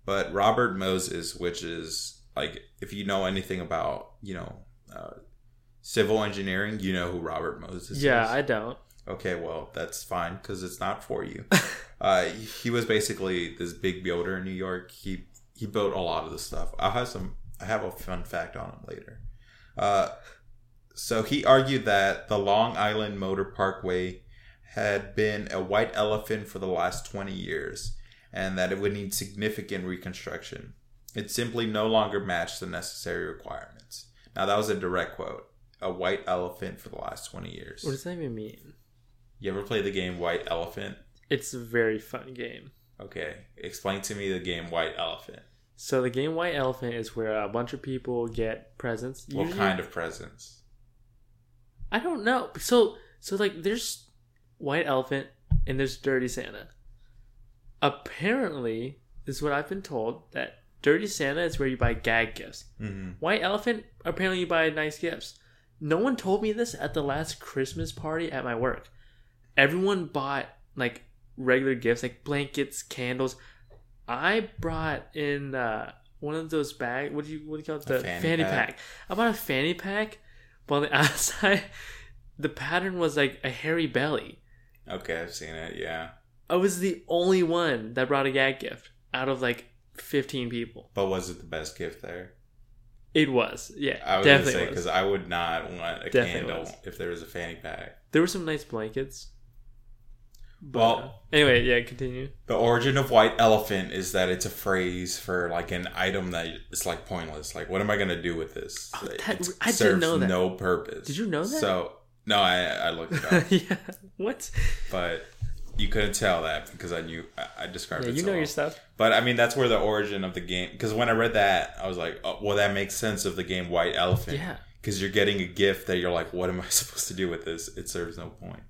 But Robert Moses, which is like, if you know anything about, civil engineering, you know who Robert Moses is. Yeah, I don't. Okay, well, that's fine because it's not for you. He was basically this big builder in New York. He built a lot of the stuff. I have a fun fact on him later. So he argued that the Long Island Motor Parkway had been a white elephant for the last 20 years and that it would need significant reconstruction. It simply no longer matched the necessary requirements. Now, that was a direct quote. A white elephant for the last 20 years. What does that even mean? You ever play the game White Elephant? It's a very fun game. Okay. Explain to me the game White Elephant. So the game White Elephant is where a bunch of people get presents. What kind of presents? I don't know. So like there's White Elephant and there's Dirty Santa. Apparently, this is what I've been told, that Dirty Santa is where you buy gag gifts. Mm-hmm. White Elephant, apparently you buy nice gifts. No one told me this at the last Christmas party at my work. Everyone bought like regular gifts, like blankets, candles. I brought in one of those bags. What do you call it? The fanny pack. I bought a fanny pack, but on the outside, the pattern was like a hairy belly. Okay, I've seen it. Yeah, I was the only one that brought a gag gift out of like 15 people. But was it the best gift there? It was, yeah. I was going to say, because I would not want a candle if there was a fanny pack. There were some nice blankets. But, well, anyway, yeah, continue. The origin of white elephant is that it's a phrase for like an item that it's like pointless. Like, what am I going to do with this? Oh, I didn't know that. Serves no purpose. Did you know that? So, no, I looked it up. Yeah, what? But you couldn't tell that because I knew I described it. Yeah, you know your stuff. But I mean, that's where the origin of the game. Because when I read that, I was like, oh, well, that makes sense of the game White Elephant. Yeah. Because you're getting a gift that you're like, what am I supposed to do with this? It serves no point.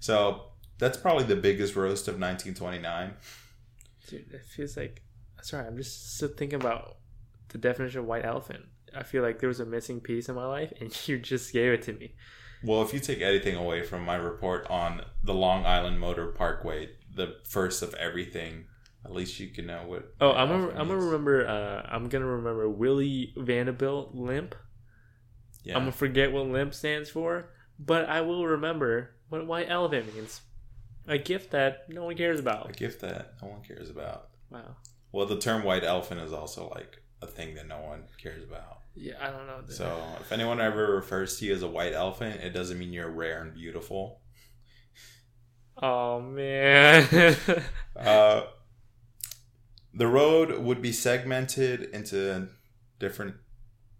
So that's probably the biggest roast of 1929. Dude, it feels like. Sorry, I'm just still thinking about the definition of white elephant. I feel like there was a missing piece in my life, and you just gave it to me. Well, if you take anything away from my report on the Long Island Motor Parkway, the first of everything, at least you can know what. Oh, I'm gonna remember Willie Vanderbilt Limp. Yeah. I'm gonna forget what Limp stands for, but I will remember what white elephant means. A gift that no one cares about. Wow. Well, the term white elephant is also like a thing that no one cares about. Yeah, I don't know. So if anyone ever refers to you as a white elephant, it doesn't mean you're rare and beautiful. Oh, man. The road would be segmented into different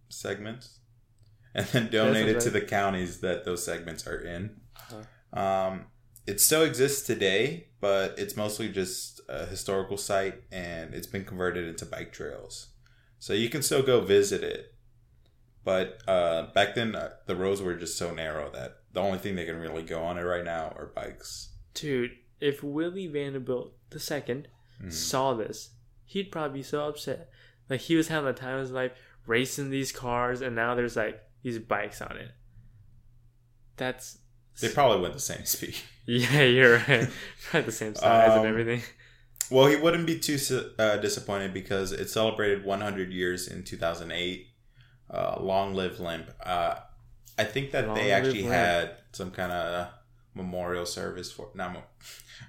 segments and then donated to the counties that those segments are in. Uh-huh. It still exists today, but it's mostly just a historical site, and it's been converted into bike trails. So you can still go visit it. But back then, the roads were just so narrow that the only thing that can really go on it right now are bikes. Dude, if Willie Vanderbilt II saw this, he'd probably be so upset. Like, he was having the time of his life racing these cars, and now there's, like, these bikes on it. That's... They probably went the same speed. Yeah, you're right. Probably the same size and everything. Well, he wouldn't be too disappointed because it celebrated 100 years in 2008. Long live Limp. I think that they actually had some kind of memorial service for...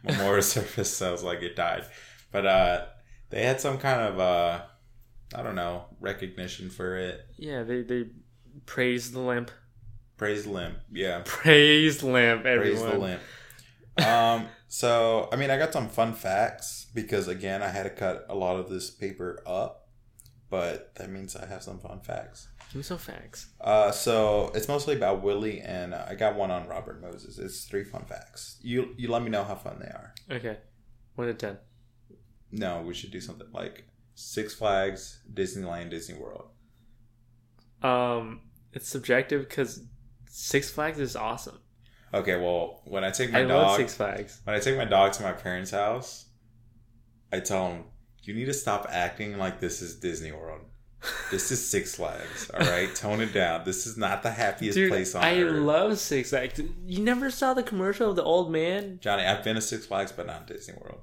memorial service sounds like it died. But they had some kind of, I don't know, recognition for it. Yeah, they praised the Limp. Praise the Limp, yeah. Praise Limp, everyone. Praise the Limp. So, I mean, I got some fun facts because, again, I had to cut a lot of this paper up, but that means I have some fun facts. Give me some facts. So, it's mostly about Willie, and I got one on Robert Moses. It's 3 fun facts. You let me know how fun they are. Okay. 1 to 10. No, we should do something like Six Flags, Disneyland, Disney World. It's subjective because... Six Flags is awesome. Okay, well, when I take my dog... I love Six Flags. When I take my dog to my parents' house, I tell them, you need to stop acting like this is Disney World. This is Six Flags, all right? Tone it down. This is not the happiest place on earth. I love Six Flags. You never saw the commercial of the old man? Johnny, I've been to Six Flags, but not Disney World.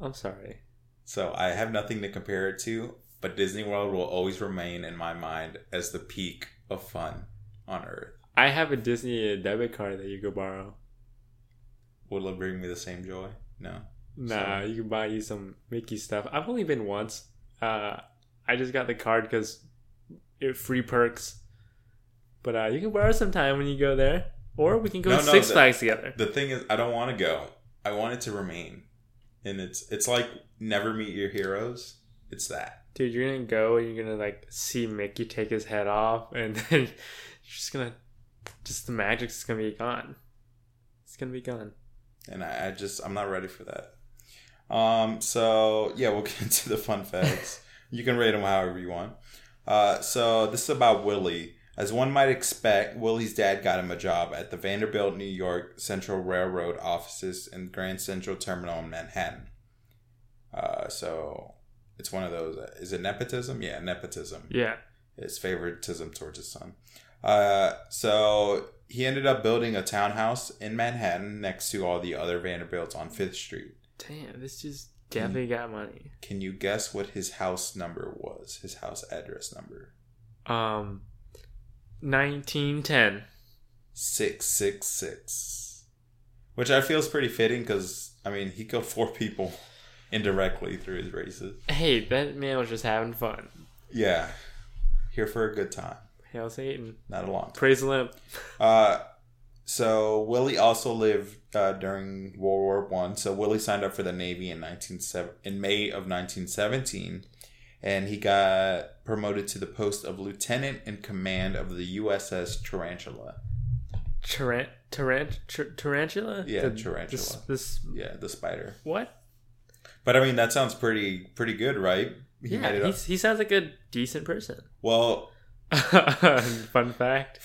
I'm sorry. So I have nothing to compare it to, but Disney World will always remain in my mind as the peak of fun on earth. I have a Disney debit card that you could borrow. Will it bring me the same joy? No. Nah, so. You can buy you some Mickey stuff. I've only been once. I just got the card because it free perks. But you can borrow some time when you go there. Or we can go Six Flags together. The thing is, I don't want to go. I want it to remain. And it's like never meet your heroes. It's that. Dude, you're going to go and you're going to like see Mickey take his head off. And then you're just going to... Just the magic's gonna be gone. It's gonna be gone. And I'm not ready for that. So yeah, we'll get into the fun facts. You can rate them however you want. So this is about Willie. As one might expect, Willie's dad got him a job at the Vanderbilt New York Central Railroad offices and Grand Central Terminal in Manhattan. So it's one of those. Is it nepotism? Yeah, nepotism. Yeah. It's favoritism towards his son. So he ended up building a townhouse in Manhattan next to all the other Vanderbilts on 5th Street. Damn, this just definitely got money. Can you guess what his house number was? His house address number? 1910. 666. Which I feel is pretty fitting because, I mean, he killed 4 people indirectly through his races. Hey, that man was just having fun. Yeah. Here for a good time. Hell's Hating. Not a long time. Praise the Limp. So Willie also lived during World War I. So Willie signed up for the Navy in May of 1917, and he got promoted to the post of lieutenant in command of the USS Tarantula. Tarantula? Yeah, Tarantula. The spider. What? But I mean, that sounds pretty good, right? He sounds like a decent person. Well. Fun fact.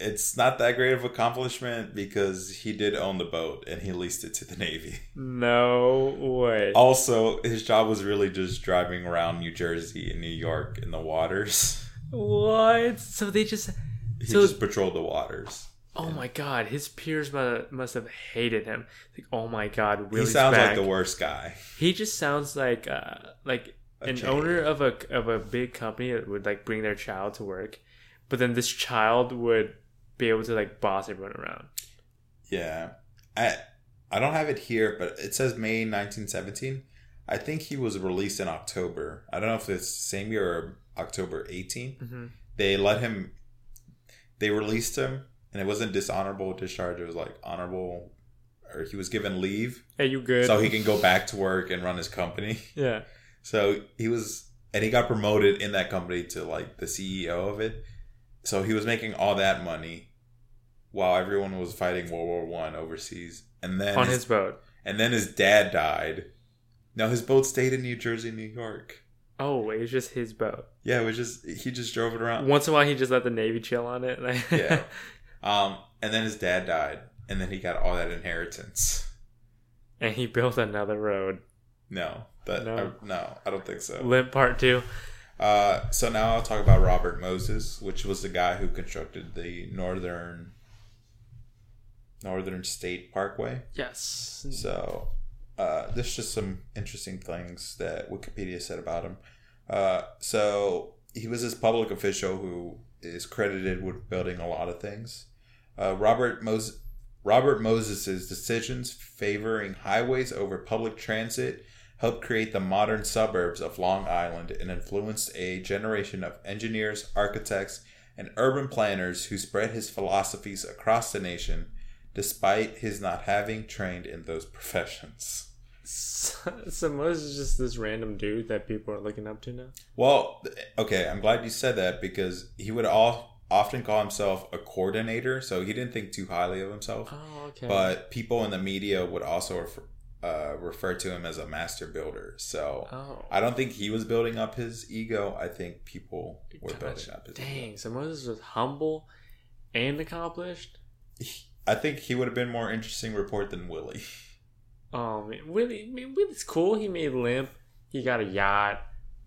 It's not that great of accomplishment because he did own the boat and he leased it to the Navy. No way. Also, his job was really just driving around New Jersey and New York in the waters. What? So they just... He just patrolled the waters. Oh my God. His peers must have hated him. Like, oh my God, Willie's he sounds back. Like the worst guy. He just sounds like... An owner of a big company that would like bring their child to work, but then this child would be able to like boss everyone around. Yeah, I don't have it here, but it says May 1917. I think he was released in October. I don't know if it's the same year or October 18th. Mm-hmm. They released him, and it wasn't dishonorable discharge. It was like honorable, or he was given leave. Hey, you good? So he can go back to work and run his company. Yeah. So he was, and he got promoted in that company to like the CEO of it. So he was making all that money while everyone was fighting World War I overseas. And then on his boat. And then his dad died. No, his boat stayed in New Jersey, New York. Oh, it was just his boat. Yeah, it was just, he just drove it around. Once in a while, he just let the Navy chill on it. Yeah. And then his dad died. And then he got all that inheritance. And he built another road. No, I don't think so. Limp Part 2. So now I'll talk about Robert Moses, which was the guy who constructed the Northern State Parkway. Yes. So there's just some interesting things that Wikipedia said about him. So he was this public official who is credited with building a lot of things. Robert Moses' decisions favoring highways over public transit helped create the modern suburbs of Long Island and influenced a generation of engineers, architects, and urban planners who spread his philosophies across the nation, despite his not having trained in those professions. So Moses is just this random dude that people are looking up to now? Well, okay, I'm glad you said that, because he would often call himself a coordinator, so he didn't think too highly of himself. Oh, okay. But people in the media would also refer to him as a master builder. So I don't think he was building up his ego. I think people were building up his ego. Dang, so Moses was humble and accomplished? I think he would have been more interesting report than Willie. Oh, man. Willie's cool. He made Limp. He got a yacht.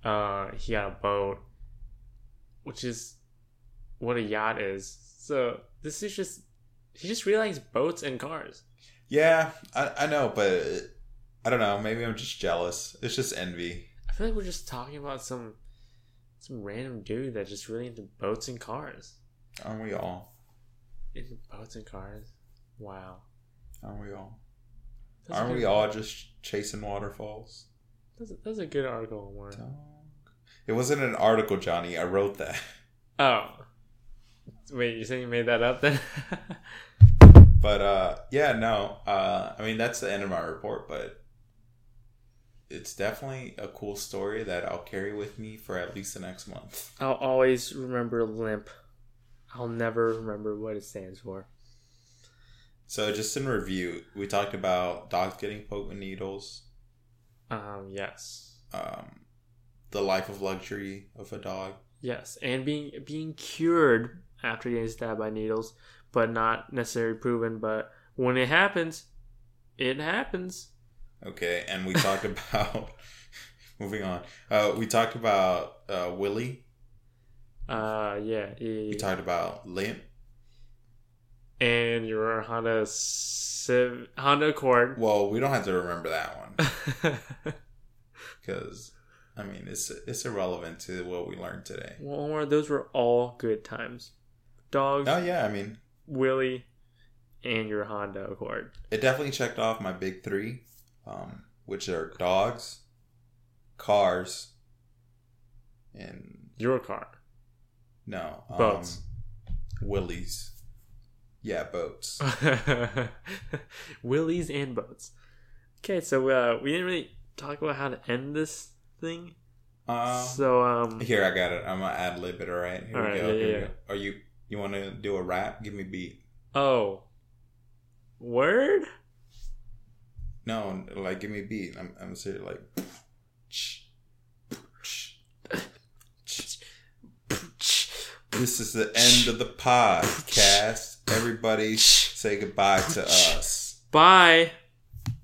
He got a boat, which is what a yacht is. So this is just, he just realized boats and cars. Yeah, I know, but I don't know. Maybe I'm just jealous. It's just envy. I feel like we're just talking about some random dude that's just really into boats and cars. Aren't we all? Into boats and cars? Wow. Aren't we all? Aren't we all just chasing waterfalls? That's a good article, Warren. It wasn't an article, Johnny. I wrote that. Oh. Wait, you're saying you made that up then? But, I mean, that's the end of my report, but it's definitely a cool story that I'll carry with me for at least the next month. I'll always remember LIMP. I'll never remember what it stands for. So, just in review, we talked about dogs getting poked with needles. Yes. The life of luxury of a dog. Yes, and being cured after getting stabbed by needles, but not necessarily proven. But when it happens, it happens. Okay, and we talked about moving on. We talked about Willie. Yeah. We talked about Limp. And your Honda Accord. Well, we don't have to remember that one because I mean it's irrelevant to what we learned today. Well, Omar, those were all good times. Dogs. Oh yeah, I mean. Willie, and your Honda Accord. It definitely checked off my big three, which are dogs, cars, and... Your car. No. Boats. Willies. Yeah, boats. Willies and boats. Okay, so we didn't really talk about how to end this thing. Here, I got it. I'm going to ad-lib it, all right? Here we go. Yeah. Are you... You want to do a rap? Give me a beat. Oh. Word? No, like, give me a beat. I'm serious, like... This is the end of the podcast. Everybody say goodbye to us. Bye.